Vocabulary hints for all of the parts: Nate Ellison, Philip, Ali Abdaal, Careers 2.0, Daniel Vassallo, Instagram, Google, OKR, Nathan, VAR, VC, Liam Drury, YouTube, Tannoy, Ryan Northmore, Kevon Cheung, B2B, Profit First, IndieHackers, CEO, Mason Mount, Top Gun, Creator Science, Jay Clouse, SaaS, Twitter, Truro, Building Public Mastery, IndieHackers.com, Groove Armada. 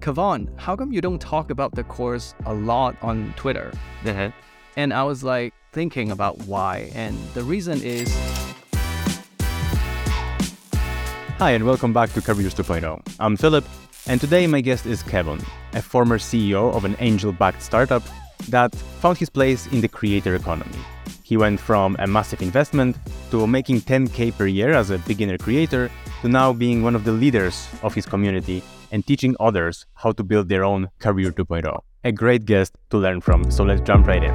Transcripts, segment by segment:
Kevon, how come you don't talk about the course a lot on Twitter? Uh-huh. And I was like thinking about why, and the reason is... Hi, and welcome back to Careers 2.0. I'm Philip, and today my guest is Kevon, a former CEO of an angel-backed startup that found his place in the creator economy. He went from a massive investment to making 10K per year as a beginner creator to now being one of the leaders of his community and teaching others how to build their own Career 2.0. A great guest to learn from, so let's jump right in.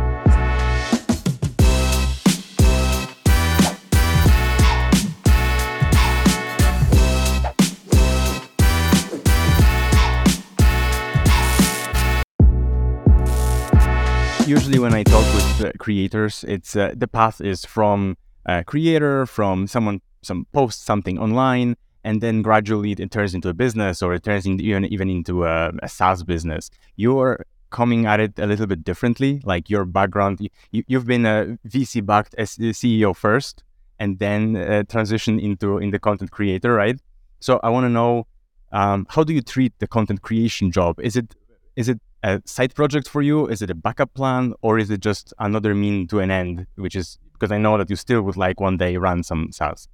Usually when I talk with creators, it's the path is from a creator, from someone, some posts something online, and then gradually it turns into a business, or it turns into even into a SaaS business. You're coming at it a little bit differently, like your background. You've been a VC-backed CEO first, and then transitioned into content creator, right? So I want to know, how do you treat the content creation job? Is it a side project for you? Is it a backup plan, or is it just another mean to an end? Which is because I know that you still would like one day run some SaaS.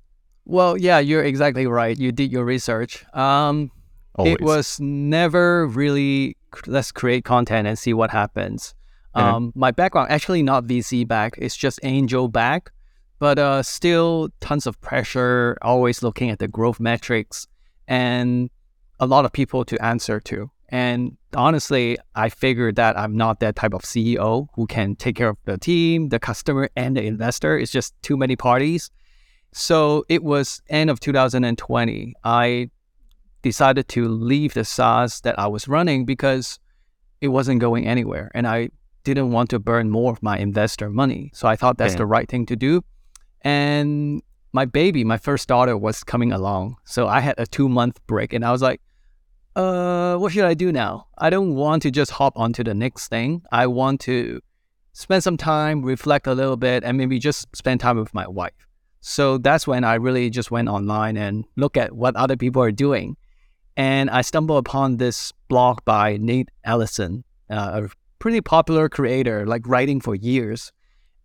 Well, yeah, you're exactly right. You did your research. It was never really let's create content and see what happens. My background actually not VC back; it's just angel back, but still tons of pressure. Always looking at the growth metrics and a lot of people to answer to. And honestly, I figured that I'm not that type of CEO who can take care of the team, the customer, and the investor. It's just too many parties. So it was end of 2020. I decided to leave the SaaS that I was running because it wasn't going anywhere. And I didn't want to burn more of my investor money. So I thought that's the right thing to do. And my first daughter was coming along. So I had a 2-month break and I was like, what should I do now? I don't want to just hop onto the next thing. I want to spend some time, reflect a little bit, and maybe just spend time with my wife. So that's when I really just went online and look at what other people are doing. And I stumbled upon this blog by Nate Ellison, a pretty popular creator, like writing for years.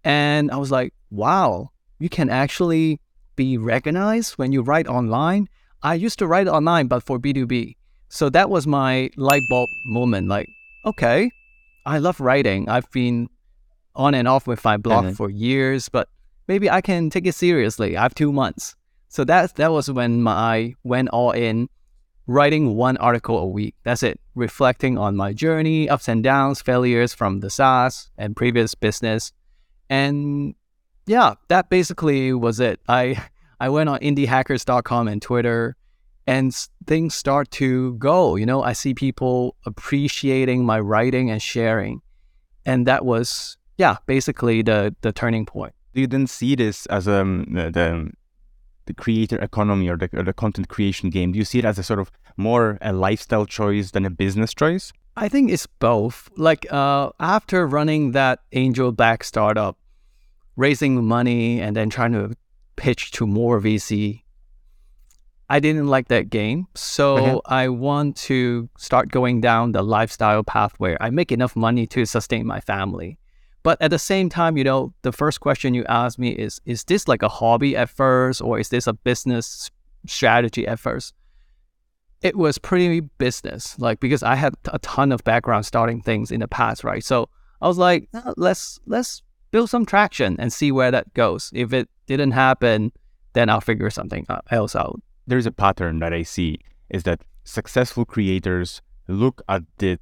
And I was like, wow, you can actually be recognized when you write online. I used to write online, but for B2B. So that was my light bulb moment. Like, okay, I love writing. I've been on and off with my blog for years, but maybe I can take it seriously. I have 2 months. So that was when I went all in, writing one article a week. That's it. Reflecting on my journey, ups and downs, failures from the SaaS and previous business. And yeah, that basically was it. I went on IndieHackers.com and Twitter, and things start to go. You know, I see people appreciating my writing and sharing. And that was, basically the turning point. You didn't see this as the creator economy or the content creation game. Do you see it as a sort of more a lifestyle choice than a business choice? I think it's both. Like after running that angel-backed startup, raising money and then trying to pitch to more VC, I didn't like that game. So I want to start going down the lifestyle path where I make enough money to sustain my family. But at the same time, you know, the first question you asked me is this like a hobby at first, or is this a business strategy at first? It was pretty business, like, because I had a ton of background starting things in the past, right? So I was like, let's build some traction and see where that goes. If it didn't happen, then I'll figure something else out. There's a pattern that I see is that successful creators look at what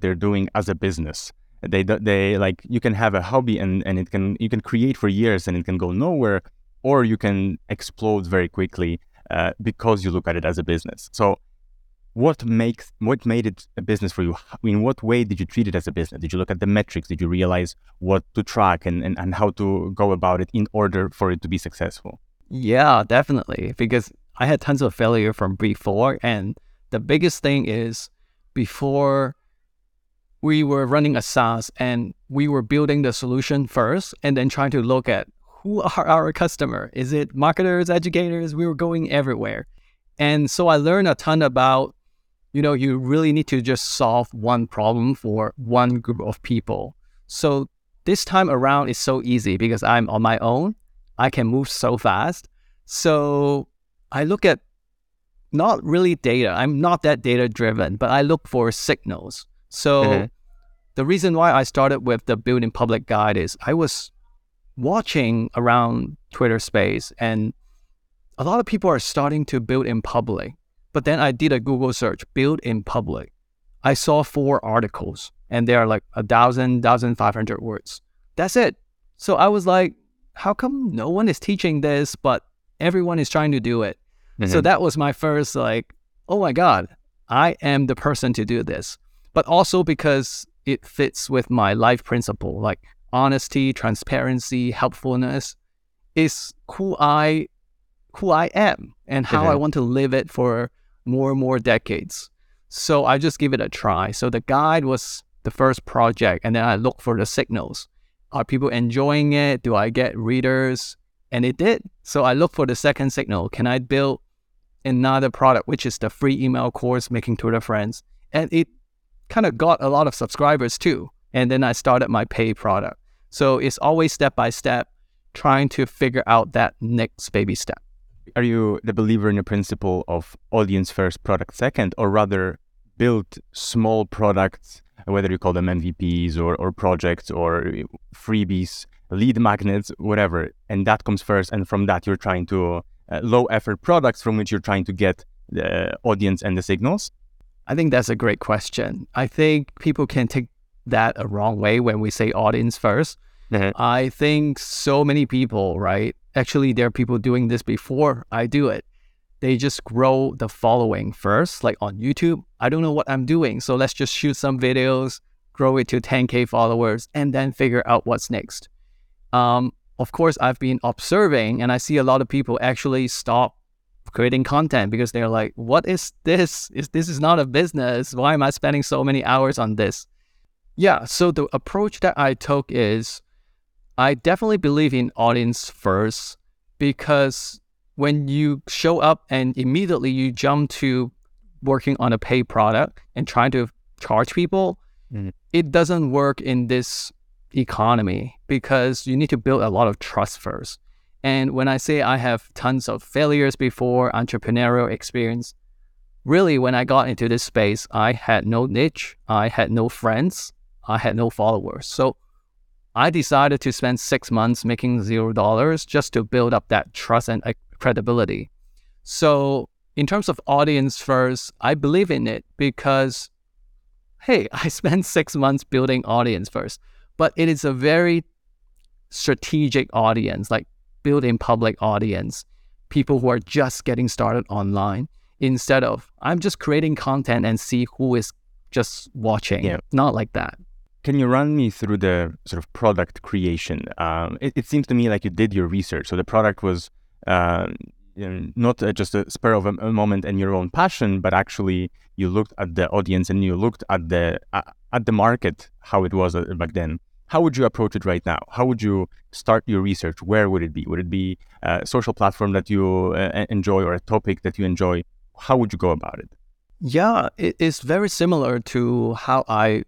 they're doing as a business. They like, you can have a hobby and you can create for years and it can go nowhere, or you can explode very quickly because you look at it as a business. So what made it a business for you? In what way did you treat it as a business? Did you look at the metrics? Did you realize what to track and how to go about it in order for it to be successful? Yeah, definitely. Because I had tons of failure from before. And the biggest thing is before we were running a SaaS and we were building the solution first and then trying to look at who are our customer. Is it marketers, educators? We were going everywhere. And so I learned a ton about you really need to just solve one problem for one group of people. So this time around is so easy because I'm on my own. I can move so fast. So I look at not really data. I'm not that data driven, but I look for signals. So the reason why I started with the Building Public Guide is I was watching around Twitter space and a lot of people are starting to build in public. But then I did a Google search, build in public. I saw 4 articles and they are like 1,500 words. That's it. So I was like, how come no one is teaching this, but everyone is trying to do it? So that was my first like, oh my God, I am the person to do this. But also because it fits with my life principle, like honesty, transparency, helpfulness is who I am and how I want to live it for more and more decades. So I just give it a try. So the guide was the first project, and then I look for the signals. Are people enjoying it? Do I get readers? And it did. So I look for the second signal. Can I build another product, which is the free email course, Making Twitter Friends? And it kind of got a lot of subscribers too. And then I started my pay product. So it's always step by step, trying to figure out that next baby step. Are you the believer in the principle of audience first, product second, or rather build small products, whether you call them MVPs or projects or freebies, lead magnets, whatever, and that comes first, and from that you're trying to low effort products from which you're trying to get the audience and the signals? I think that's a great question. I think people can take that a wrong way when we say audience first. I think so many people, right? Actually, there are people doing this before I do it. They just grow the following first, like on YouTube. I don't know what I'm doing, so let's just shoot some videos, grow it to 10K followers, and then figure out what's next. Of course, I've been observing, and I see a lot of people actually stop creating content because they're like, what is this? This is not a business. Why am I spending so many hours on this? Yeah, so the approach that I took is I definitely believe in audience first, because when you show up and immediately you jump to working on a paid product and trying to charge people, it doesn't work in this economy because you need to build a lot of trust first. And when I say I have tons of failures before, entrepreneurial experience, really when I got into this space, I had no niche, I had no friends, I had no followers. So I decided to spend 6 months making $0 just to build up that trust and credibility. So in terms of audience first, I believe in it because, hey, I spent 6 months building audience first, but it is a very strategic audience, like build in public audience, people who are just getting started online instead of I'm just creating content and see who is just watching. Not like that. Can you run me through the sort of product creation? It seems to me like you did your research. So the product was not just a spur of a moment and your own passion, but actually you looked at the audience and you looked at the market, how it was back then. How would you approach it right now? How would you start your research? Where would it be? Would it be a social platform that you enjoy or a topic that you enjoy? How would you go about it? Yeah, it is very similar to how I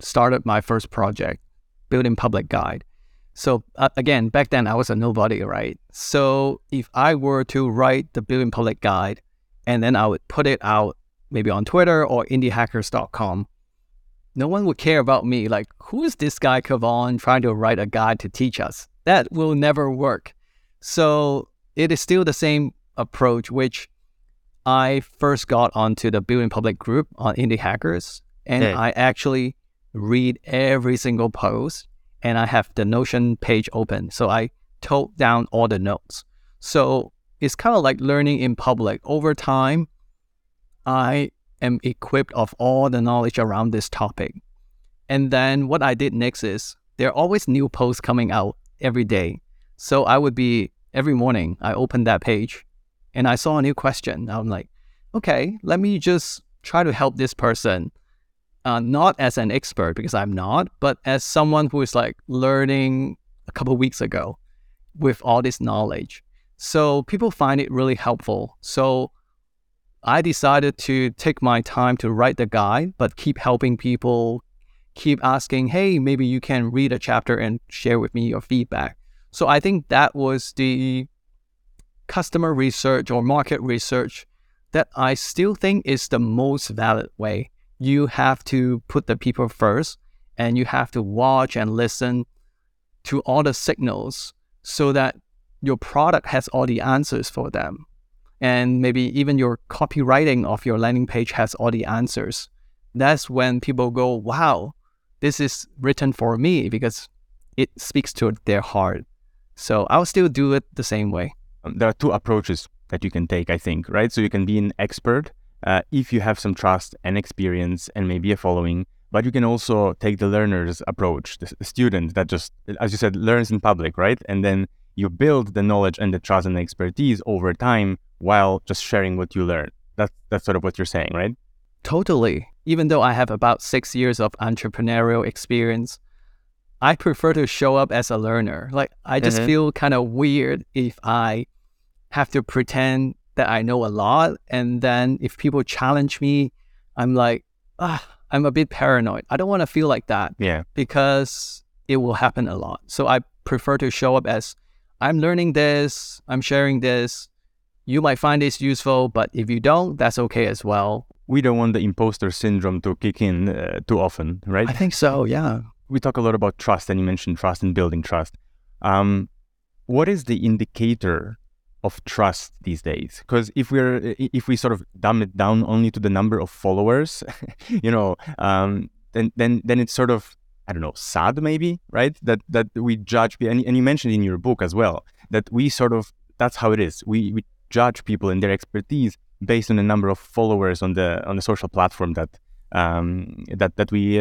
started my first project, Building Public Guide. So again, back then I was a nobody, right? So if I were to write the Building Public Guide and then I would put it out maybe on Twitter or IndieHackers.com, no one would care about me. Like, who is this guy Kevon trying to write a guide to teach us? That will never work. So it is still the same approach, which I first got onto the Building Public group on IndieHackers, and I actually read every single post, and I have the Notion page open. So I took down all the notes. So it's kind of like learning in public. Over time, I am equipped of all the knowledge around this topic. And then what I did next is there are always new posts coming out every day. So I would be, every morning, I opened that page and I saw a new question. I'm like, okay, let me just try to help this person. Not as an expert, because I'm not, but as someone who is like learning a couple of weeks ago with all this knowledge. So people find it really helpful. So I decided to take my time to write the guide, but keep helping people, keep asking, hey, maybe you can read a chapter and share with me your feedback. So I think that was the customer research or market research that I still think is the most valid way. You have to put the people first, and you have to watch and listen to all the signals so that your product has all the answers for them. And maybe even your copywriting of your landing page has all the answers. That's when people go, wow, this is written for me, because it speaks to their heart. So I'll still do it the same way. There are two approaches that you can take, I think, right? So you can be an expert if you have some trust and experience and maybe a following, but you can also take the learner's approach, the student that just, as you said, learns in public, right? And then you build the knowledge and the trust and the expertise over time while just sharing what you learn. That's sort of what you're saying, right? Totally. Even though I have about 6 years of entrepreneurial experience, I prefer to show up as a learner. Like, I just feel kind of weird if I have to pretend that I know a lot. And then if people challenge me, I'm like, I'm a bit paranoid. I don't want to feel like that. Yeah. Because it will happen a lot. So I prefer to show up as, I'm learning this, I'm sharing this. You might find this useful, but if you don't, that's okay as well. We don't want the imposter syndrome to kick in too often, right? I think so, yeah. We talk a lot about trust, and you mentioned trust and building trust. What is the indicator of trust these days? Because if we sort of dumb it down only to the number of followers, then it's sort of, I don't know, sad maybe, right? That we judge, and you mentioned in your book as well, that we sort of, that's how it is. We judge people and their expertise based on the number of followers on the social platform that we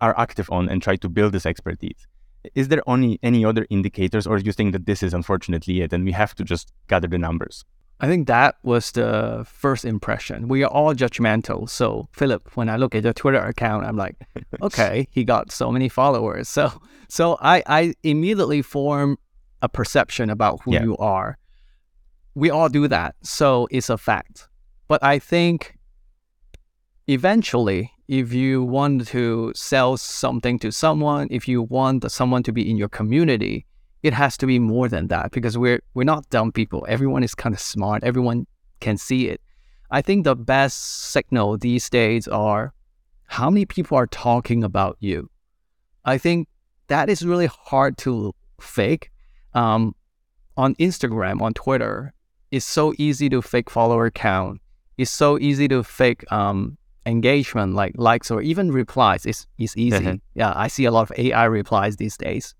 are active on and try to build this expertise. Is there any other indicators, or do you think that this is unfortunately it and we have to just gather the numbers? I think that was the first impression. We are all judgmental. So Philip, when I look at your Twitter account, I'm like, okay, he got so many followers. So I immediately form a perception about who you are. We all do that. So it's a fact. But I think eventually, if you want to sell something to someone, if you want someone to be in your community, it has to be more than that, because we're not dumb people. Everyone is kind of smart. Everyone can see it. I think the best signal these days are how many people are talking about you. I think that is really hard to fake. On Instagram, on Twitter, it's so easy to fake follower count. It's so easy to fake engagement, like likes or even replies. It's easy. Yeah, I see a lot of AI replies these days.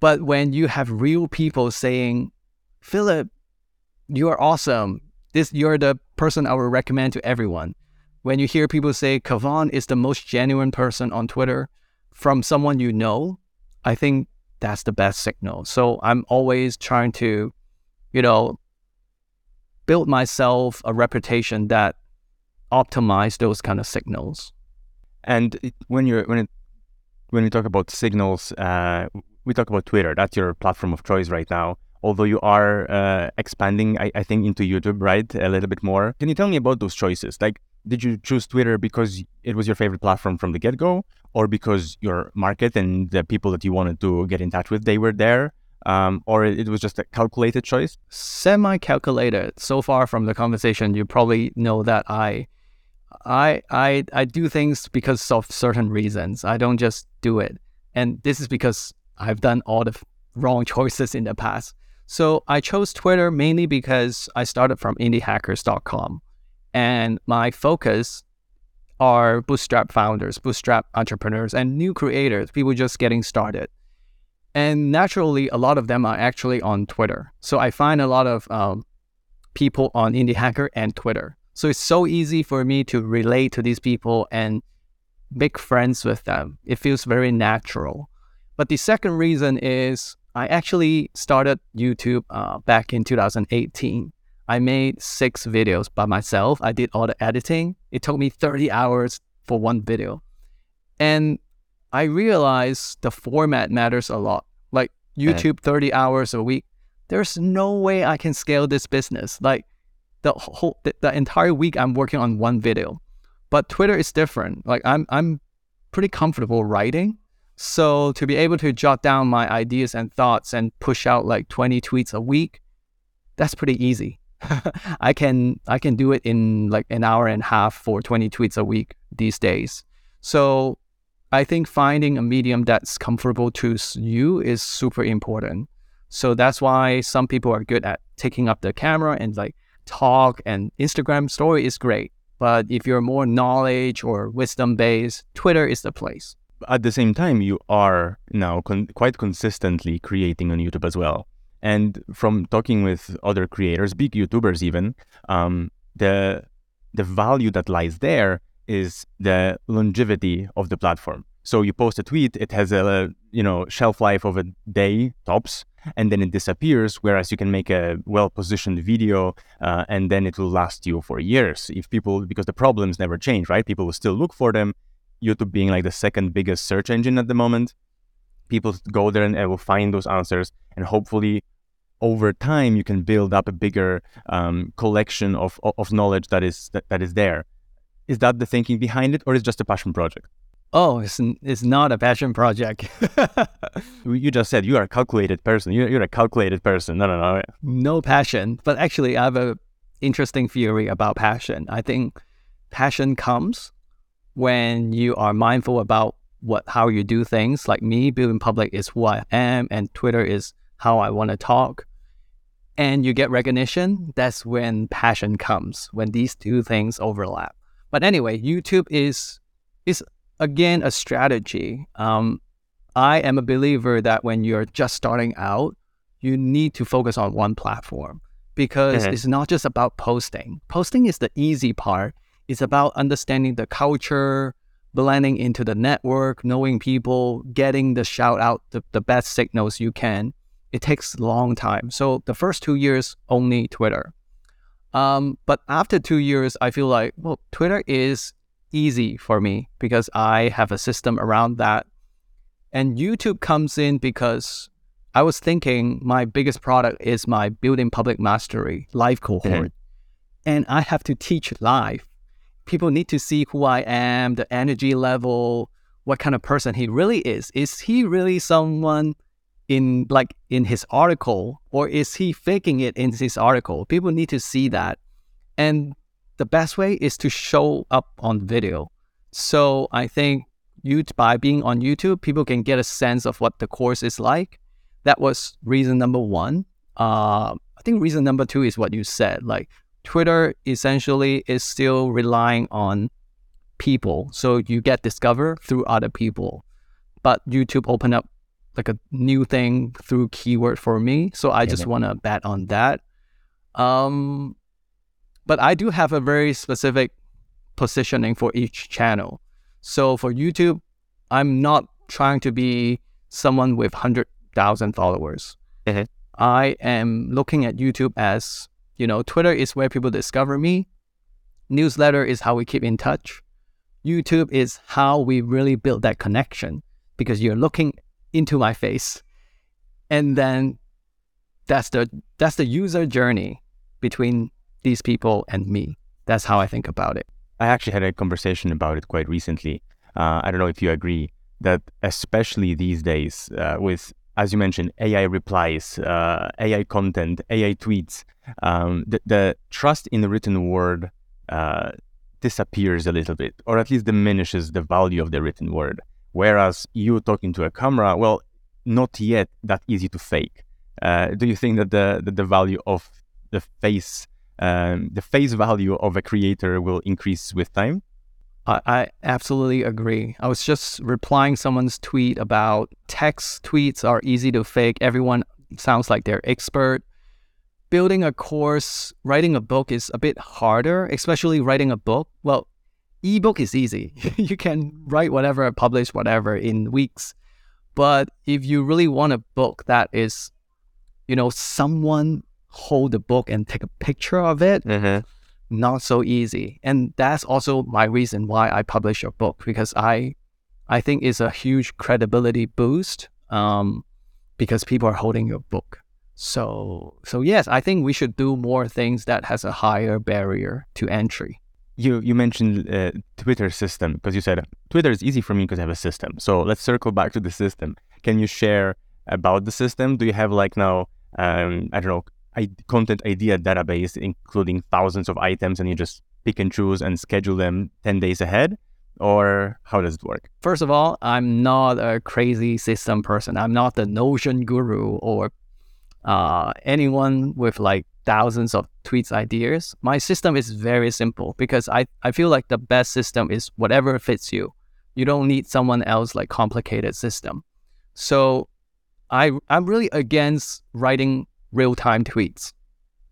But when you have real people saying, Philip, you are awesome. You're the person I would recommend to everyone. When you hear people say, Kevon is the most genuine person on Twitter from someone you know, I think that's the best signal. So I'm always trying to, build myself a reputation that optimize those kind of signals. And when we talk about signals, we talk about Twitter. That's your platform of choice right now. Although you are expanding, I think, into YouTube, right? A little bit more. Can you tell me about those choices? Like, did you choose Twitter because it was your favorite platform from the get-go, or because your market and the people that you wanted to get in touch with, they were there? Or it was just a calculated choice? Semi-calculated. So far from the conversation, you probably know that I do things because of certain reasons. I don't just do it. And this is because I've done all the wrong choices in the past. So I chose Twitter mainly because I started from IndieHackers.com. And my focus are bootstrap founders, bootstrap entrepreneurs, and new creators, people just getting started. And naturally, a lot of them are actually on Twitter. So I find a lot of people on IndieHacker and Twitter. So it's so easy for me to relate to these people and make friends with them. It feels very natural. But the second reason is I actually started YouTube back in 2018. I made 6 videos by myself. I did all the editing. It took me 30 hours for one video. And I realized the format matters a lot. Like YouTube, 30 hours a week. There's no way I can scale this business. Like the entire week I'm working on one video. But Twitter is different. Like I'm pretty comfortable writing. So to be able to jot down my ideas and thoughts and push out like 20 tweets a week, that's pretty easy. I can do it in like an hour and a half for 20 tweets a week these days. So I think finding a medium that's comfortable to you is super important. So that's why some people are good at taking up the camera and like talk, and Instagram story is great. But if you're more knowledge or wisdom based, Twitter is the place. At the same time, you are now quite consistently creating on YouTube as well. And from talking with other creators, big YouTubers even, the value that lies there is the longevity of the platform. So you post a tweet, it has a shelf life of a day tops, and then it disappears, whereas you can make a well-positioned video and then it will last you for years. Because the problems never change, right? People will still look for them. YouTube being like the second biggest search engine at the moment, people go there and will find those answers. And hopefully over time, you can build up a bigger collection of knowledge that is there. Is that the thinking behind it, or is it just a passion project? Oh, it's not a passion project. You just said you are a calculated person. You're a calculated person. No. No passion. But actually, I have an interesting theory about passion. I think passion comes when you are mindful about how you do things. Like me, Building Public is who I am, and Twitter is how I want to talk. And you get recognition. That's when passion comes, when these two things overlap. But anyway, YouTube is again a strategy. I am a believer that when you're just starting out, you need to focus on one platform, because it's not just about posting. Posting is the easy part. It's about understanding the culture, blending into the network, knowing people, getting the shout out, the best signals you can. It takes a long time. So the first 2 years, only Twitter. But after 2 years, I feel like, well, Twitter is easy for me because I have a system around that. And YouTube comes in because I was thinking my biggest product is my Building Public Mastery live cohort. And I have to teach live. People need to see who I am, the energy level, what kind of person he really is. Is he really someone in his article, or is he faking it in his article? People need to see that. And the best way is to show up on video. So I think by being on YouTube, people can get a sense of what the course is like. That was reason number one. I think reason number two is what you said. Like Twitter essentially is still relying on people. So you get discovered through other people. But YouTube opened up like a new thing through keyword for me. So I just want to bet on that. But I do have a very specific positioning for each channel. So for YouTube, I'm not trying to be someone with 100,000 followers. I am looking at YouTube as, Twitter is where people discover me. Newsletter is how we keep in touch. YouTube is how we really build that connection, because you're looking into my face. And then that's the user journey between these people and me. That's how I think about it. I actually had a conversation about it quite recently. I don't know if you agree that especially these days with, as you mentioned, AI replies, AI content, AI tweets, the trust in the written word disappears a little bit, or at least diminishes the value of the written word. Whereas you talking to a camera, well, not yet that easy to fake. Do you think that the value of the face, the face value of a creator will increase with time? I absolutely agree. I was just replying someone's tweet about text tweets are easy to fake. Everyone sounds like they're expert. Building a course, writing a book is a bit harder, especially writing a book. Well, ebook is easy. You can write whatever, publish whatever in weeks. But if you really want a book that is, someone hold the book and take a picture of it, not so easy. And that's also my reason why I publish a book, because I think it's a huge credibility boost because people are holding your book. So yes, I think we should do more things that has a higher barrier to entry. You mentioned Twitter system, because you said Twitter is easy for me because I have a system. So let's circle back to the system. Can you share about the system? Do you have like now, content idea database, including thousands of items, and you just pick and choose and schedule them 10 days ahead? Or how does it work? First of all, I'm not a crazy system person. I'm not the Notion guru or anyone with like thousands of tweets ideas. My system is very simple because I feel like the best system is whatever fits you. You don't need someone else like complicated system. So I'm really against writing real-time tweets.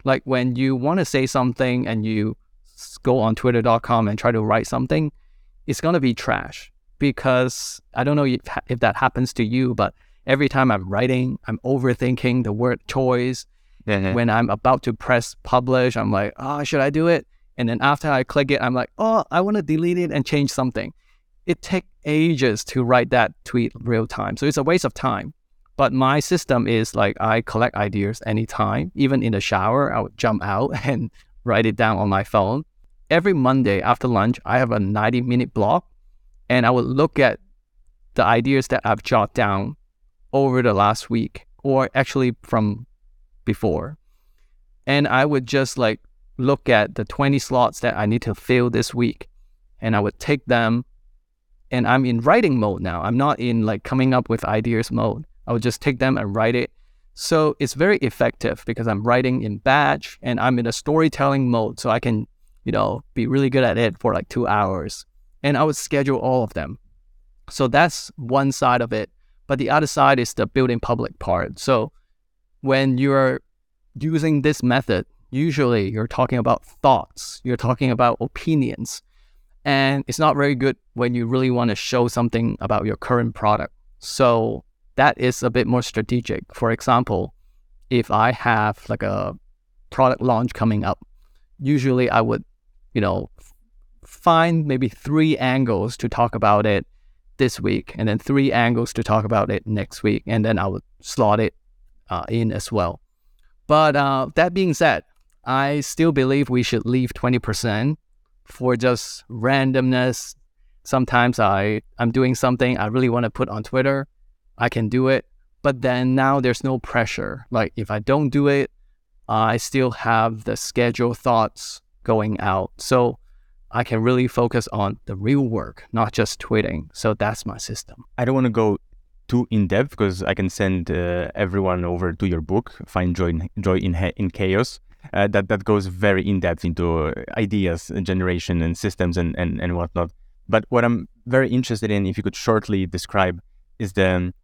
Like when you want to say something and you go on twitter.com and try to write something, it's going to be trash, because I don't know if that happens to you, but every time I'm writing, I'm overthinking the word choice. Mm-hmm. When I'm about to press publish, I'm like, should I do it? And then after I click it, I'm like, I want to delete it and change something. It takes ages to write that tweet real time. So it's a waste of time. But my system is like I collect ideas anytime. Even in the shower, I would jump out and write it down on my phone. Every Monday after lunch, I have a 90-minute block, and I would look at the ideas that I've jotted down over the last week, or actually from before. And I would just like look at the 20 slots that I need to fill this week, and I would take them, and I'm in writing mode now. I'm not in like coming up with ideas mode. I would just take them and write it. So it's very effective because I'm writing in batch and I'm in a storytelling mode, so I can, be really good at it for like 2 hours. And I would schedule all of them. So that's one side of it. But the other side is the building public part. So when you're using this method, usually you're talking about thoughts, you're talking about opinions, and it's not very good when you really want to show something about your current product. So that is a bit more strategic. For example, if I have like a product launch coming up, usually I would, find maybe 3 angles to talk about it this week, and then 3 angles to talk about it next week, and then I would slot it in as well. But that being said, I still believe we should leave 20% for just randomness. Sometimes I'm doing something I really want to put on Twitter, I can do it, but then now there's no pressure. Like if I don't do it, I still have the schedule thoughts going out. So I can really focus on the real work, not just tweeting. So that's my system. I don't want to go too in-depth because I can send everyone over to your book, Find Joy in Chaos. That goes very in-depth into ideas and generation and systems and whatnot. But what I'm very interested in, if you could shortly describe, is the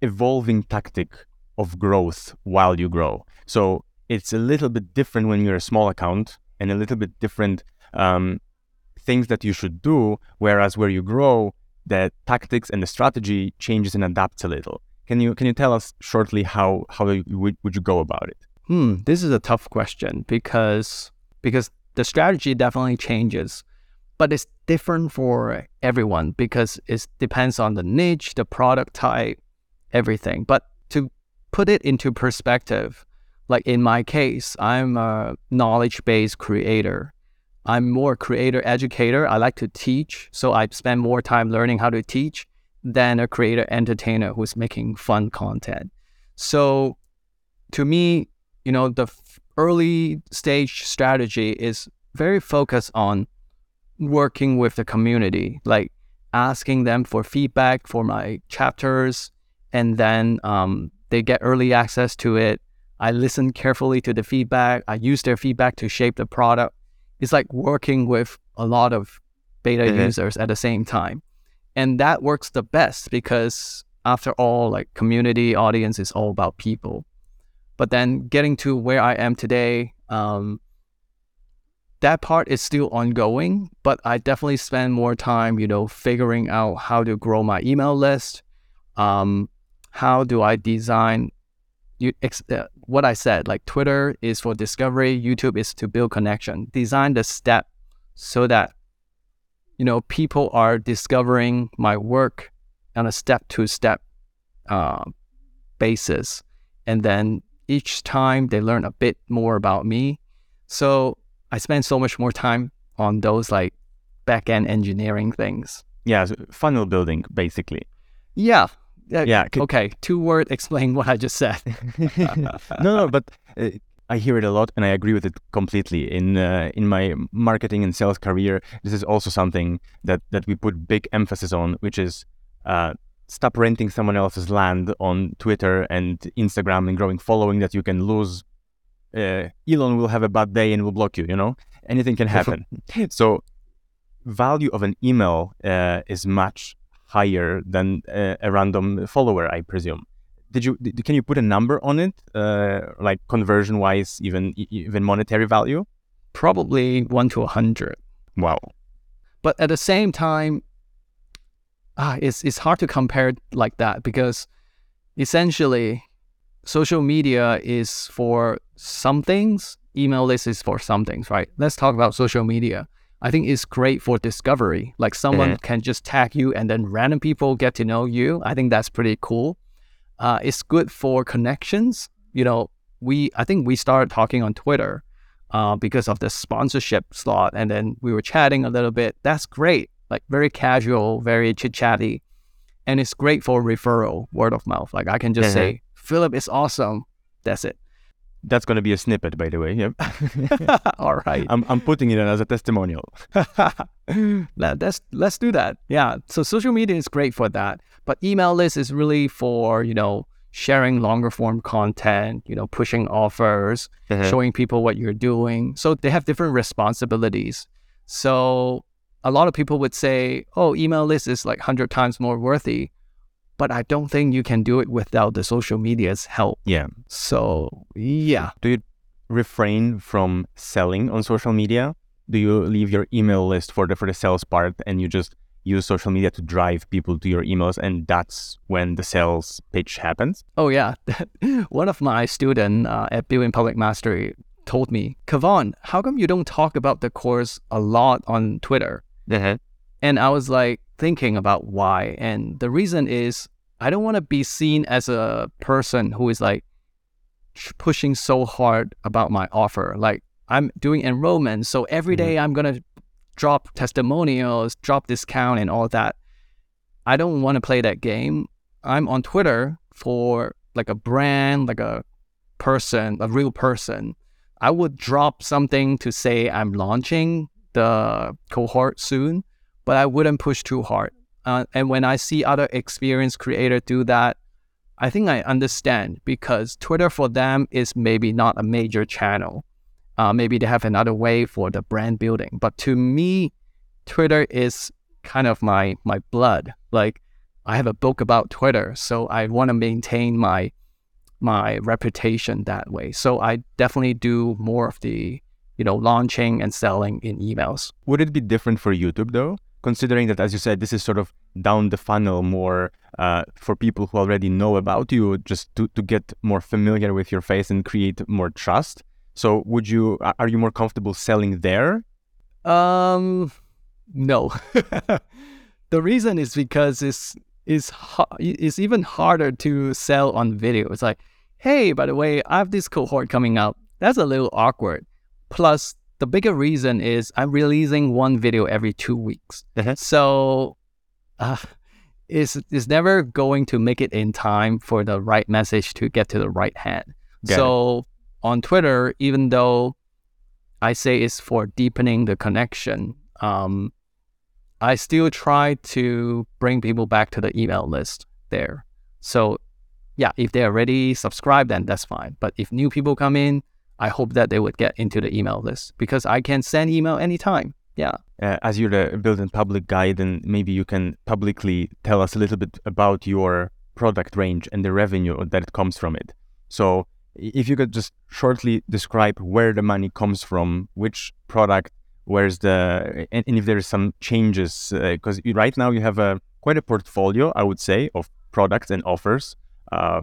evolving tactic of growth while you grow. So it's a little bit different when you're a small account and a little bit different things that you should do, whereas where you grow, the tactics and the strategy changes and adapts a little. Can you tell us shortly how would you go about it? This is a tough question because the strategy definitely changes, but it's different for everyone because it depends on the niche, the product type, everything. But to put it into perspective, like in my case, I'm a knowledge-based creator. I'm more creator educator. I like to teach, so I spend more time learning how to teach than a creator entertainer who's making fun content. So to me, the early stage strategy is very focused on working with the community, like asking them for feedback for my chapters, and then they get early access to it. I listen carefully to the feedback. I use their feedback to shape the product. It's like working with a lot of beta users at the same time. And that works the best because after all, like community audience is all about people. But then getting to where I am today, that part is still ongoing, but I definitely spend more time, figuring out how to grow my email list. How do I design what I said, like Twitter is for discovery, YouTube is to build connection. Design the step so that, people are discovering my work on a step-to-step basis. And then Each time they learn a bit more about me. So I spend so much more time on those like back-end engineering things. Yeah, so funnel building, basically. Yeah. Okay, two-word explain what I just said. but I hear it a lot and I agree with it completely. In my marketing and sales career, this is also something that we put big emphasis on, which is stop renting someone else's land on Twitter and Instagram and growing following that you can lose. Elon will have a bad day and will block you, you know? Anything can happen. So value of an email is much higher than a random follower, I presume. Can you put a number on it, like conversion-wise, even monetary value? Probably 1 to 100. Wow. But at the same time, it's hard to compare like that because essentially social media is for some things, email list is for some things, right? Let's talk about social media. I think it's great for discovery. Like someone can just tag you and then random people get to know you. I think that's pretty cool. It's good for connections. You know, I think we started talking on Twitter because of the sponsorship slot, and then we were chatting a little bit. That's great. Like very casual, very chit-chatty. And it's great for referral, word of mouth. Like I can just say, Philip is awesome. That's it. That's going to be a snippet, by the way. Yep. All right. I'm putting it in as a testimonial. Let's do that. Yeah. So social media is great for that. But email list is really for, you know, sharing longer form content, you know, pushing offers, showing people what you're doing. So they have different responsibilities. So a lot of people would say, oh, email list is like 100 times more worthy. But I don't think you can do it without the social media's help. Yeah. So, yeah. Do you refrain from selling on social media? Do you leave your email list for the sales part and you just use social media to drive people to your emails and that's when the sales pitch happens? Oh, yeah. One of my students at Building Public Mastery told me, Kevon, how come you don't talk about the course a lot on Twitter? And I was like, thinking about why, and the reason is I don't want to be seen as a person who is like pushing so hard about my offer. Like I'm doing enrollment, so every day I'm gonna drop testimonials, drop discount and all that. I don't want to play that game. I'm on Twitter for like a brand, like a person, a real person. I would drop something to say I'm launching the cohort soon, but I wouldn't push too hard. And when I see other experienced creators do that, I think I understand because Twitter for them is maybe not a major channel. Maybe they have another way for the brand building. But to me, Twitter is kind of my blood. Like I have a book about Twitter, so I want to maintain my reputation that way. So I definitely do more of the, you know, launching and selling in emails. Would it be different for YouTube though? Considering that, as you said, this is sort of down the funnel more for people who already know about you, just to get more familiar with your face and create more trust. So are you more comfortable selling there? No. The reason is because it's even harder to sell on video. It's like, hey, by the way, I have this cohort coming up. That's a little awkward. Plus, the bigger reason is I'm releasing one video every 2 weeks. So it's never going to make it in time for the right message to get to the right hand. On Twitter, even though I say it's for deepening the connection, I still try to bring people back to the email list there. So yeah, if they're already subscribed, then that's fine. But if new people come in, I hope that they would get into the email list because I can send email anytime. Yeah. As you're the Building Public guy, then maybe you can publicly tell us a little bit about your product range and the revenue that it comes from it. So if you could just shortly describe where the money comes from, which product, and if there is some changes, because right now you have quite a portfolio, I would say, of products and offers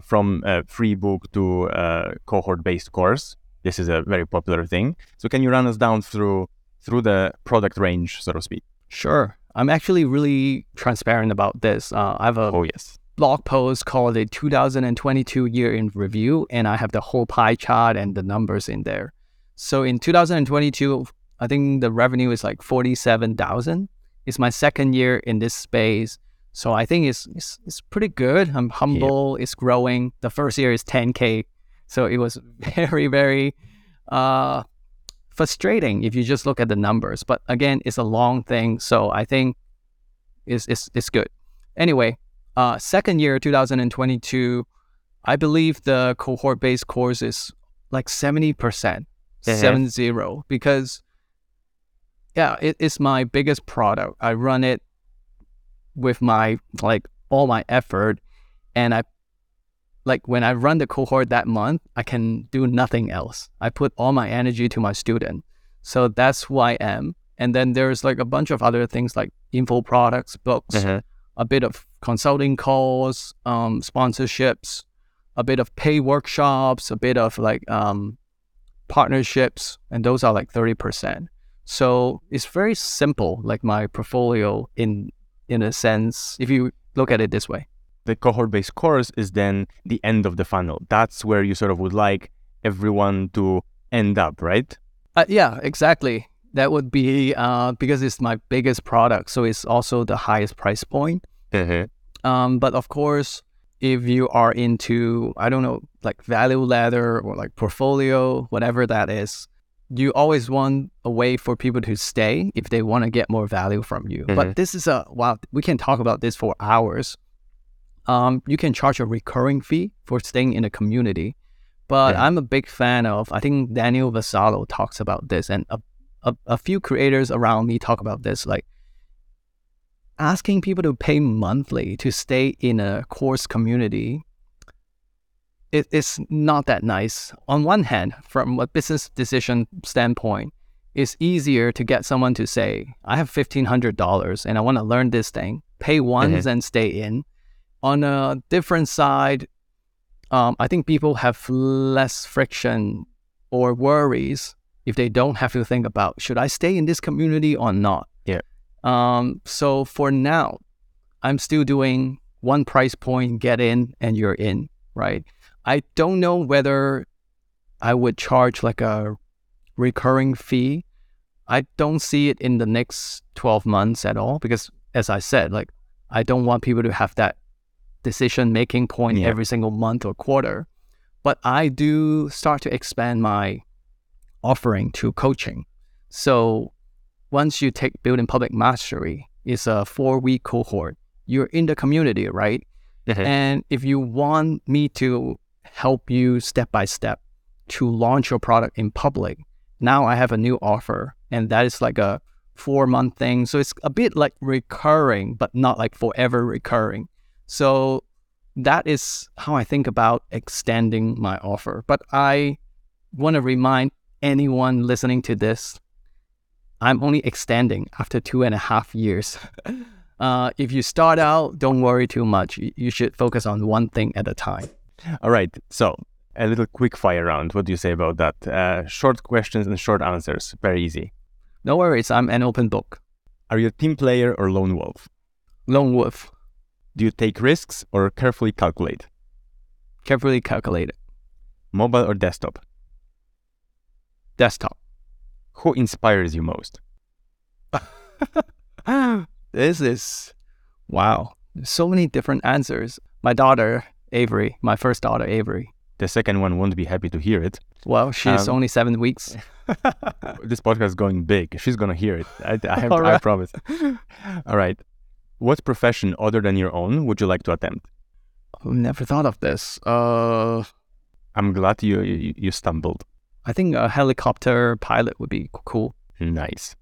from a free book to a cohort-based course. This is a very popular thing. So can you run us down through the product range, so to speak? Sure. I'm actually really transparent about this. I have a blog post called a 2022 Year in Review, and I have the whole pie chart and the numbers in there. So in 2022, I think the revenue is like 47,000. It's my second year in this space. So I think it's pretty good. I'm humble. It's growing. The first year is 10K. So it was very, very frustrating if you just look at the numbers. But again, it's a long thing. So I think it's good. Anyway, second year, 2022, I believe the cohort-based course is like 70%. 7-0, because it's my biggest product. I run it with my all my effort, and I when I run the cohort that month, I can do nothing else. I put all my energy to my student, so that's who I am. And then there's a bunch of other things like info products, books, a bit of consulting calls, sponsorships, a bit of pay workshops, a bit of partnerships, and those are 30%. So it's very simple, my portfolio in a sense, if you look at it this way. The cohort-based course is then the end of the funnel. That's where you sort of would like everyone to end up, right? Yeah, exactly. That would be because it's my biggest product, so it's also the highest price point. But of course, if you are into, value ladder or portfolio, whatever that is, you always want a way for people to stay if they want to get more value from you. But this is we can talk about this for hours. You can charge a recurring fee for staying in a community. But I'm a big fan of, I think Daniel Vassallo talks about this, and a few creators around me talk about this, asking people to pay monthly to stay in a course community, it's not that nice. On one hand, from a business decision standpoint, it's easier to get someone to say, I have $1,500 and I want to learn this thing, pay once and stay in. On a different side, I think people have less friction or worries if they don't have to think about, should I stay in this community or not? So for now, I'm still doing one price point, get in and you're in, right? I don't know whether I would charge a recurring fee. I don't see it in the next 12 months at all, because as I said, I don't want people to have that decision-making point every single month or quarter. But I do start to expand my offering to coaching. So once you take Building Public Mastery, it's a 4-week cohort. You're in the community, right? And if you want me to help you step by step to launch your product in public, now I have a new offer, and that is a 4-month thing. So it's a bit recurring, but not forever recurring. So that is how I think about extending my offer. But I want to remind anyone listening to this, I'm only extending after 2.5 years. If you start out, don't worry too much. You should focus on one thing at a time. All right. So a little quick fire round. What do you say about that? Short questions and short answers. Very easy. No worries. I'm an open book. Are you a team player or lone wolf? Lone wolf. Do you take risks or carefully calculate? Carefully calculate. Mobile or desktop? Desktop. Who inspires you most? This is, wow, so many different answers. My daughter, Avery, my first daughter, Avery. The second one won't be happy to hear it. Well, she's only 7 weeks. This podcast is going big. She's going to hear it. Right. I promise. All right. What profession other than your own would you like to attempt? I've never thought of this. I'm glad you stumbled. I think a helicopter pilot would be cool. Nice.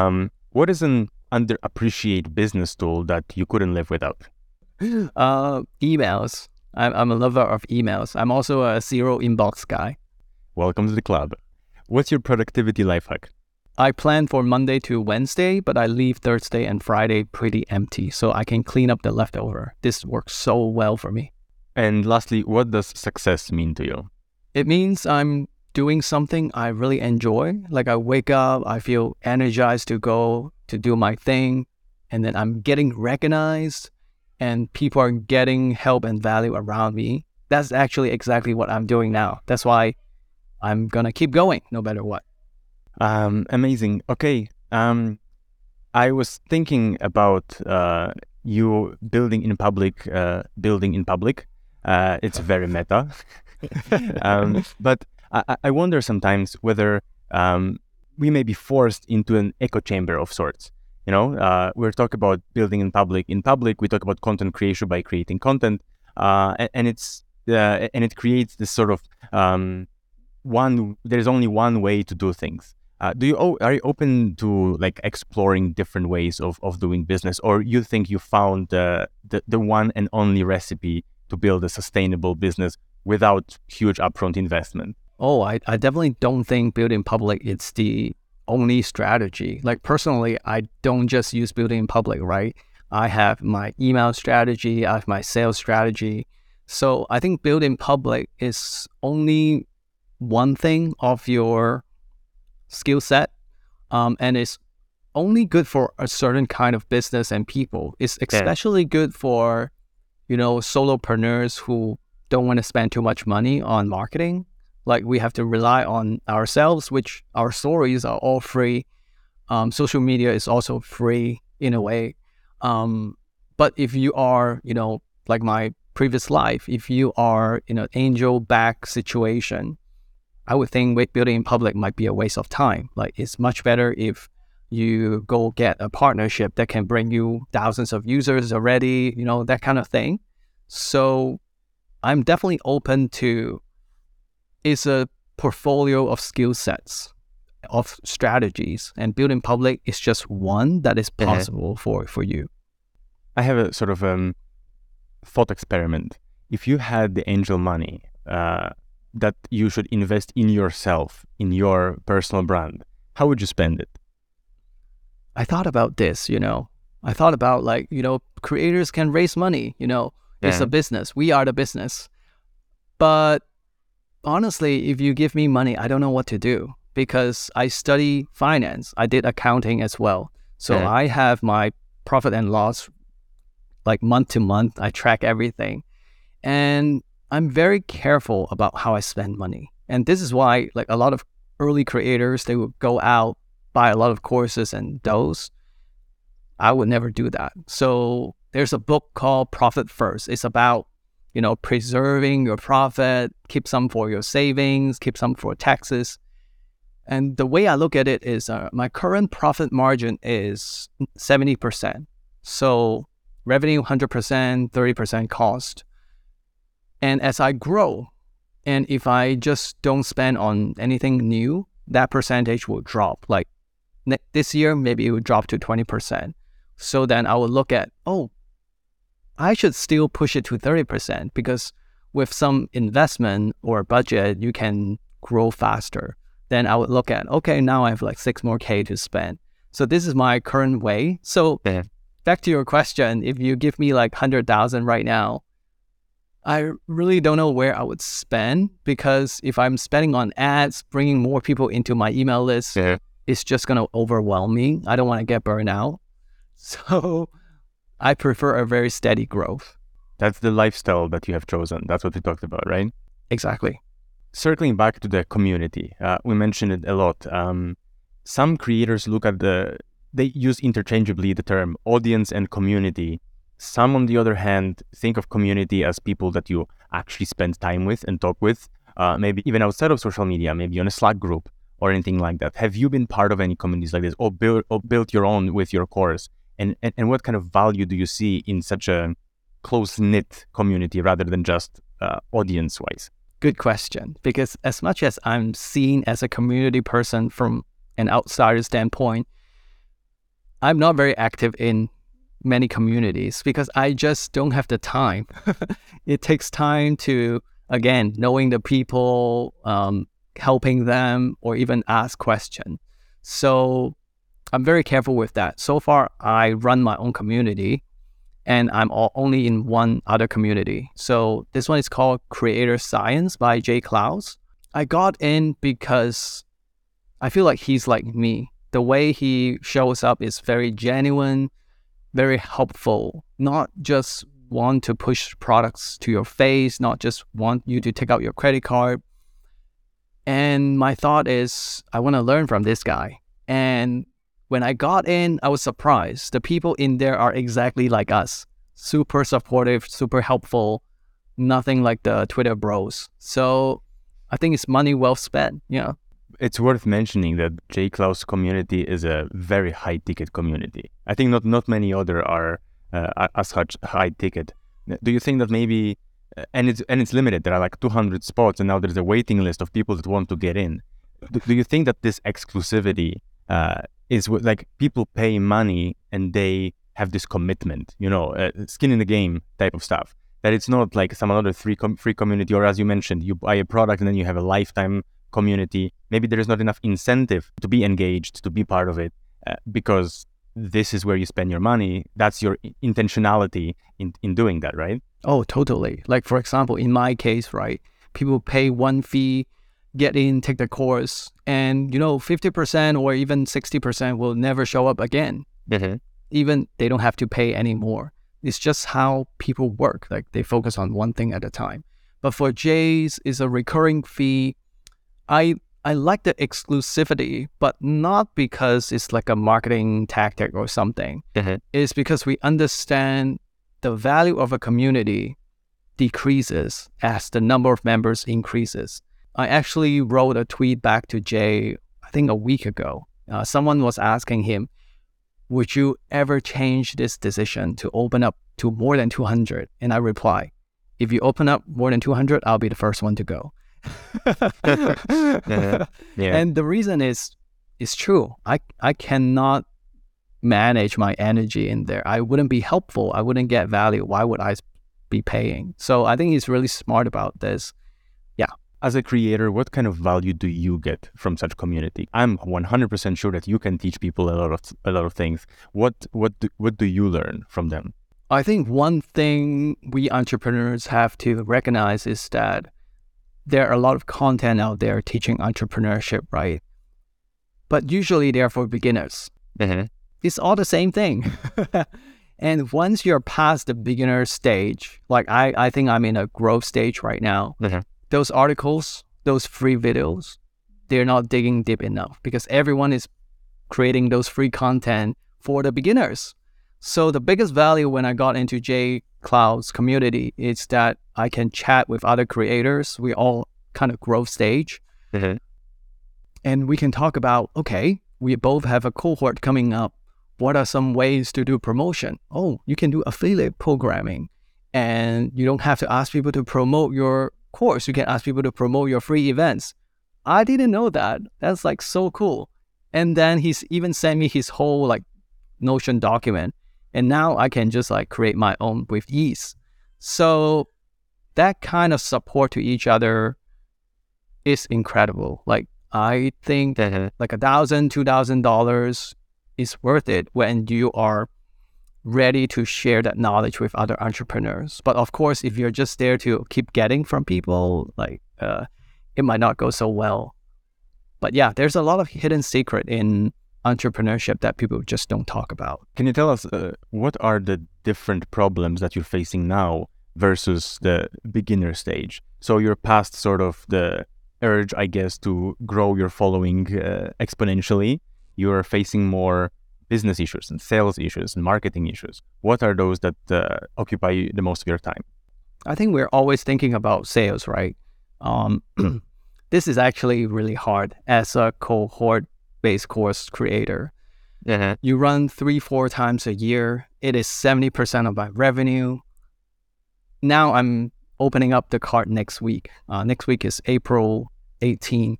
What is an underappreciated business tool that you couldn't live without? Emails. I'm a lover of emails. I'm also a zero inbox guy. Welcome to the club. What's your productivity life hack? I plan for Monday to Wednesday, but I leave Thursday and Friday pretty empty, so I can clean up the leftover. This works so well for me. And lastly, what does success mean to you? It means I'm doing something I really enjoy. I wake up, I feel energized to go to do my thing, and then I'm getting recognized, and people are getting help and value around me, that's actually exactly what I'm doing now. That's why I'm going to keep going no matter what. Amazing. Okay. I was thinking about you building in public. It's very meta. But I wonder sometimes whether we may be forced into an echo chamber of sorts. You know, we're talking about building in public. In public, we talk about content creation by creating content, and it creates this sort of one. There's only one way to do things. Are you open to like exploring different ways of doing business, or you think you found the one and only recipe to build a sustainable business without huge upfront investment? Oh, I definitely don't think building public is the only strategy. Like personally, I don't just use building in public, right? I have my email strategy, I have my sales strategy. So I think building public is only one thing of your skill set, and it's only good for a certain kind of business and people. It's especially good for, you know, solopreneurs who don't want to spend too much money on marketing. Like we have to rely on ourselves, which our stories are all free. Social media is also free in a way. But if you are, you know, like my previous life, if you are in an angel back situation, I would think building in public might be a waste of time. Like it's much better if you go get a partnership that can bring you thousands of users already, you know, that kind of thing. So I'm definitely open to, it's a portfolio of skill sets, of strategies, and building public is just one that is possible for you. I have a sort of thought experiment. If you had the angel money that you should invest in yourself, in your personal brand, how would you spend it? I thought about this, you know. I thought about like, you know, creators can raise money, you know. It's a business. We are the business. But honestly, if you give me money, I don't know what to do because I study finance. I did accounting as well. So I have my profit and loss like month to month. I track everything. And I'm very careful about how I spend money. And this is why like a lot of early creators, they would go out, buy a lot of courses and those. I would never do that. So there's a book called Profit First. It's about, you know, preserving your profit, keep some for your savings, keep some for taxes. And the way I look at it is my current profit margin is 70%. So revenue 100%, 30% cost. And as I grow, and if I just don't spend on anything new, that percentage will drop. Like this year, maybe it will drop to 20%. So then I will look at, oh, I should still push it to 30% because with some investment or budget, you can grow faster. Then I would look at, okay, now I have like 6K more to spend. So this is my current way. So back to your question, if you give me like 100,000 right now, I really don't know where I would spend because if I'm spending on ads, bringing more people into my email list, it's just going to overwhelm me. I don't want to get burned out. So I prefer a very steady growth. That's the lifestyle that you have chosen. That's what we talked about, right? Exactly. Circling back to the community, we mentioned it a lot. Some creators look at they use interchangeably the term audience and community. Some, on the other hand, think of community as people that you actually spend time with and talk with, maybe even outside of social media, maybe on a Slack group or anything like that. Have you been part of any communities like this or built your own with your course? And what kind of value do you see in such a close-knit community rather than just audience-wise? Good question. Because as much as I'm seen as a community person from an outsider standpoint, I'm not very active in many communities because I just don't have the time. It takes time to, again, knowing the people, helping them, or even ask questions. So I'm very careful with that. So far, I run my own community and I'm only in one other community. So this one is called Creator Science by Jay Clouse. I got in because I feel like he's like me. The way he shows up is very genuine. very helpful, not just want to push products to your face, not just want you to take out your credit card. And my thought is, I want to learn from this guy. And when I got in, I was surprised. The people in there are exactly like us. Super supportive, super helpful, nothing like the Twitter bros. So I think it's money well spent, yeah. It's worth mentioning that Jay Clouse community is a very high ticket community. I think not many other are as high ticket. Do you think that maybe, and it's limited, there are like 200 spots and now there's a waiting list of people that want to get in. Do you think that this exclusivity is like people pay money and they have this commitment, skin in the game type of stuff? That it's not like some other free community, or as you mentioned, you buy a product and then you have a lifetime community. Maybe there is not enough incentive to be engaged, to be part of it, because this is where you spend your money. That's your intentionality in doing that, right? Oh, totally. Like, for example, in my case, right, people pay one fee, get in, take the course, and 50% or even 60% will never show up again. Mm-hmm. Even they don't have to pay anymore. It's just how people work. Like, they focus on one thing at a time. But for Jay's, it's a recurring fee. I like the exclusivity, but not because it's like a marketing tactic or something. Mm-hmm. It's because we understand the value of a community decreases as the number of members increases. I actually wrote a tweet back to Jay, I think a week ago. Someone was asking him, would you ever change this decision to open up to more than 200? And I reply, if you open up more than 200, I'll be the first one to go. Yeah. And the reason is, it's true. I cannot manage my energy in there. I wouldn't be helpful. I wouldn't get value. Why would I be paying? So I think he's really smart about this. Yeah. As a creator, what kind of value do you get from such community? I'm 100% sure that you can teach people a lot of things. What do you learn from them? I think one thing we entrepreneurs have to recognize is that there are a lot of content out there teaching entrepreneurship, right? But usually they are for beginners. Mm-hmm. It's all the same thing. And once you're past the beginner stage, like I think I'm in a growth stage right now, mm-hmm. Those articles, those free videos, they're not digging deep enough because everyone is creating those free content for the beginners. So the biggest value when I got into Jay Clouse community is that I can chat with other creators. We all kind of growth stage. Mm-hmm. And we can talk about, okay, we both have a cohort coming up. What are some ways to do promotion? Oh, you can do affiliate programming and you don't have to ask people to promote your course. You can ask people to promote your free events. I didn't know that. That's like so cool. And then he's even sent me his whole like Notion document. And now I can just like create my own with ease. So that kind of support to each other is incredible. Like I think like $1,000, $2,000 is worth it when you are ready to share that knowledge with other entrepreneurs. But of course, if you're just there to keep getting from people, like it might not go so well. But yeah, there's a lot of hidden secret in entrepreneurship that people just don't talk about. Can you tell us what are the different problems that you're facing now versus the beginner stage? So you're past sort of the urge, I guess, to grow your following exponentially. You're facing more business issues and sales issues and marketing issues. What are those that occupy the most of your time? I think we're always thinking about sales, right? This is actually really hard as a cohort based course creator. Uh-huh. You run 3-4 times a year. It is 70% of my revenue. Now I'm opening up the cart next week. Next week is April 18.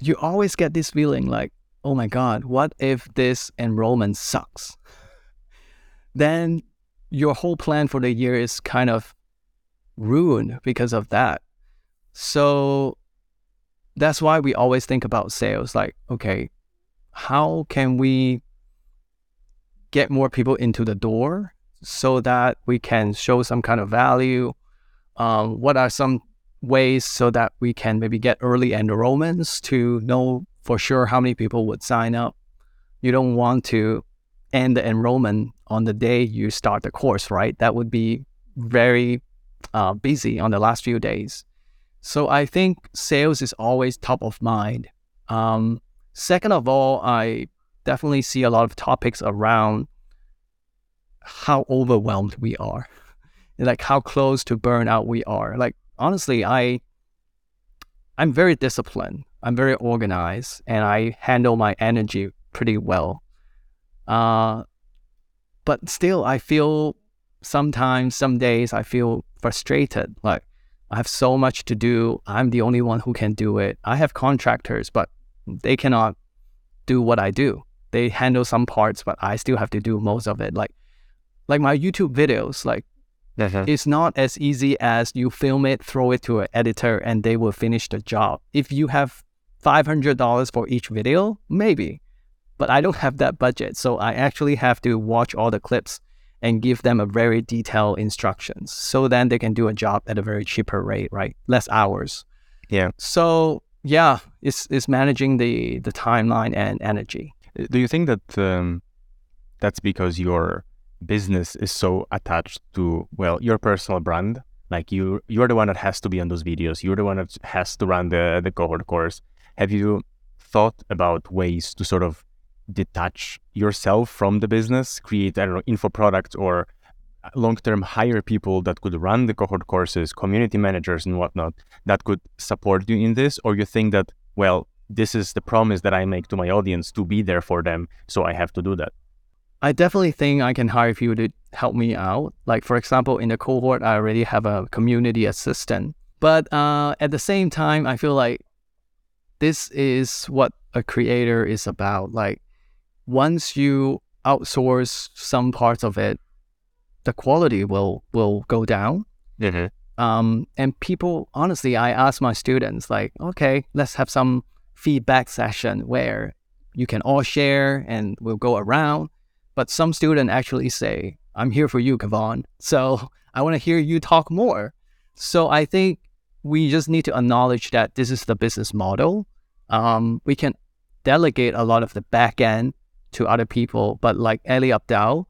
You always get this feeling like, oh my God, what if this enrollment sucks? Then your whole plan for the year is kind of ruined because of that. So that's why we always think about sales. Like, okay, how can we get more people into the door so that we can show some kind of value? What are some ways so that we can maybe get early enrollments to know for sure how many people would sign up? You don't want to end the enrollment on the day you start the course, right? That would be very busy on the last few days. So I think sales is always top of mind. Second of all, I definitely see a lot of topics around how overwhelmed we are, like how close to burnout we are. Like, honestly, I'm very disciplined. I'm very organized, and I handle my energy pretty well. But still, I feel sometimes, some days, I feel frustrated. Like, I have so much to do. I'm the only one who can do it. I have contractors, but they cannot do what I do. They handle some parts, but I still have to do most of it. Like my YouTube videos, like, it's not as easy as you film it, throw it to an editor, and they will finish the job. If you have $500 for each video, maybe. But I don't have that budget, so I actually have to watch all the clips and give them a very detailed instructions, so then they can do a job at a very cheaper rate, right? Less hours. Yeah. So yeah, it's managing the timeline and energy. Do you think that that's because your business is so attached to, well, your personal brand? Like you're the one that has to be on those videos. You're the one that has to run the cohort course. Have you thought about ways to sort of detach yourself from the business, create, I don't know, info products or long-term hire people that could run the cohort courses, community managers and whatnot that could support you in this? Or you think that, well, this is the promise that I make to my audience to be there for them, so I have to do that? I definitely think I can hire people to help me out. Like, for example, in the cohort, I already have a community assistant. But at the same time, I feel like this is what a creator is about. Like, once you outsource some parts of it, the quality will go down. Mm-hmm. And people, honestly, I ask my students, like, okay, let's have some feedback session where you can all share and we'll go around. But some students actually say, I'm here for you, Kevon. So I want to hear you talk more. So I think we just need to acknowledge that this is the business model. We can delegate a lot of the back end to other people, but like Ali Abdaal,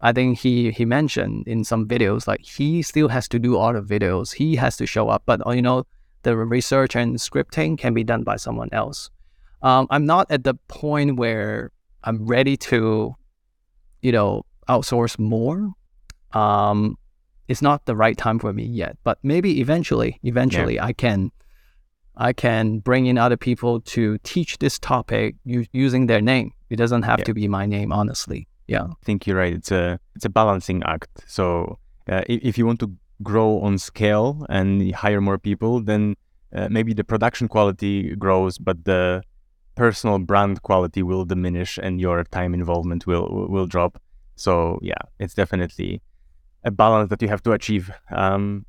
I think he mentioned in some videos, like he still has to do all the videos, he has to show up, but you know, the research and scripting can be done by someone else. I'm not at the point where I'm ready to, you know, outsource more. It's not the right time for me yet, but maybe eventually yeah. I can bring in other people to teach this topic using their name. It doesn't have to be my name, honestly. Yeah, I think you're right. It's a balancing act. So if you want to grow on scale and hire more people, then maybe the production quality grows, but the personal brand quality will diminish and your time involvement will drop. So yeah, it's definitely a balance that you have to achieve. I'm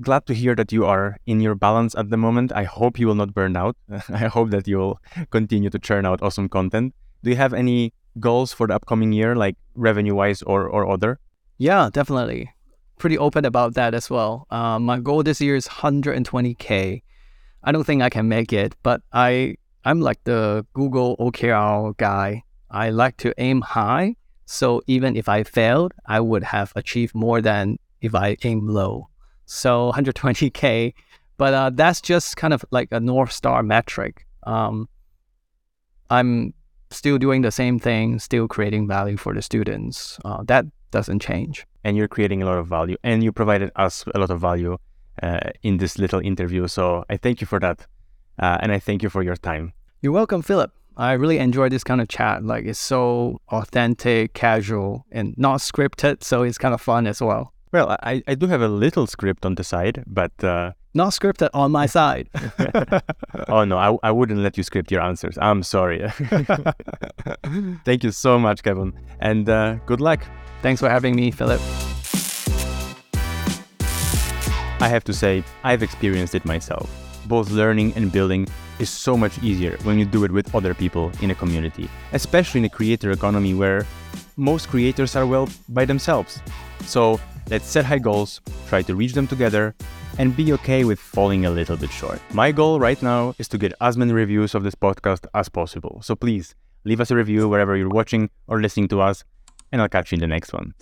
glad to hear that you are in your balance at the moment. I hope you will not burn out. I hope that you will continue to churn out awesome content. Do you have any goals for the upcoming year, like revenue-wise or other? Yeah, definitely. Pretty open about that as well. My goal this year is 120K. I don't think I can make it, but I'm like the Google OKR guy. I like to aim high. So even if I failed, I would have achieved more than if I aim low. So 120K, but that's just kind of like a North Star metric. I'm still doing the same thing, still creating value for the students. That doesn't change. And you're creating a lot of value, and you provided us a lot of value in this little interview. So I thank you for that, and I thank you for your time. You're welcome, Philip. I really enjoy this kind of chat. Like, it's so authentic, casual, and not scripted, so it's kind of fun as well. Well, I do have a little script on the side, but... Not scripted on my side. Oh, no, I wouldn't let you script your answers. I'm sorry. Thank you so much, Kevon. And good luck. Thanks for having me, Philip. I have to say, I've experienced it myself. Both learning and building is so much easier when you do it with other people in a community, especially in a creator economy where most creators are well by themselves. So... let's set high goals, try to reach them together, and be okay with falling a little bit short. My goal right now is to get as many reviews of this podcast as possible. So please leave us a review wherever you're watching or listening to us, and I'll catch you in the next one.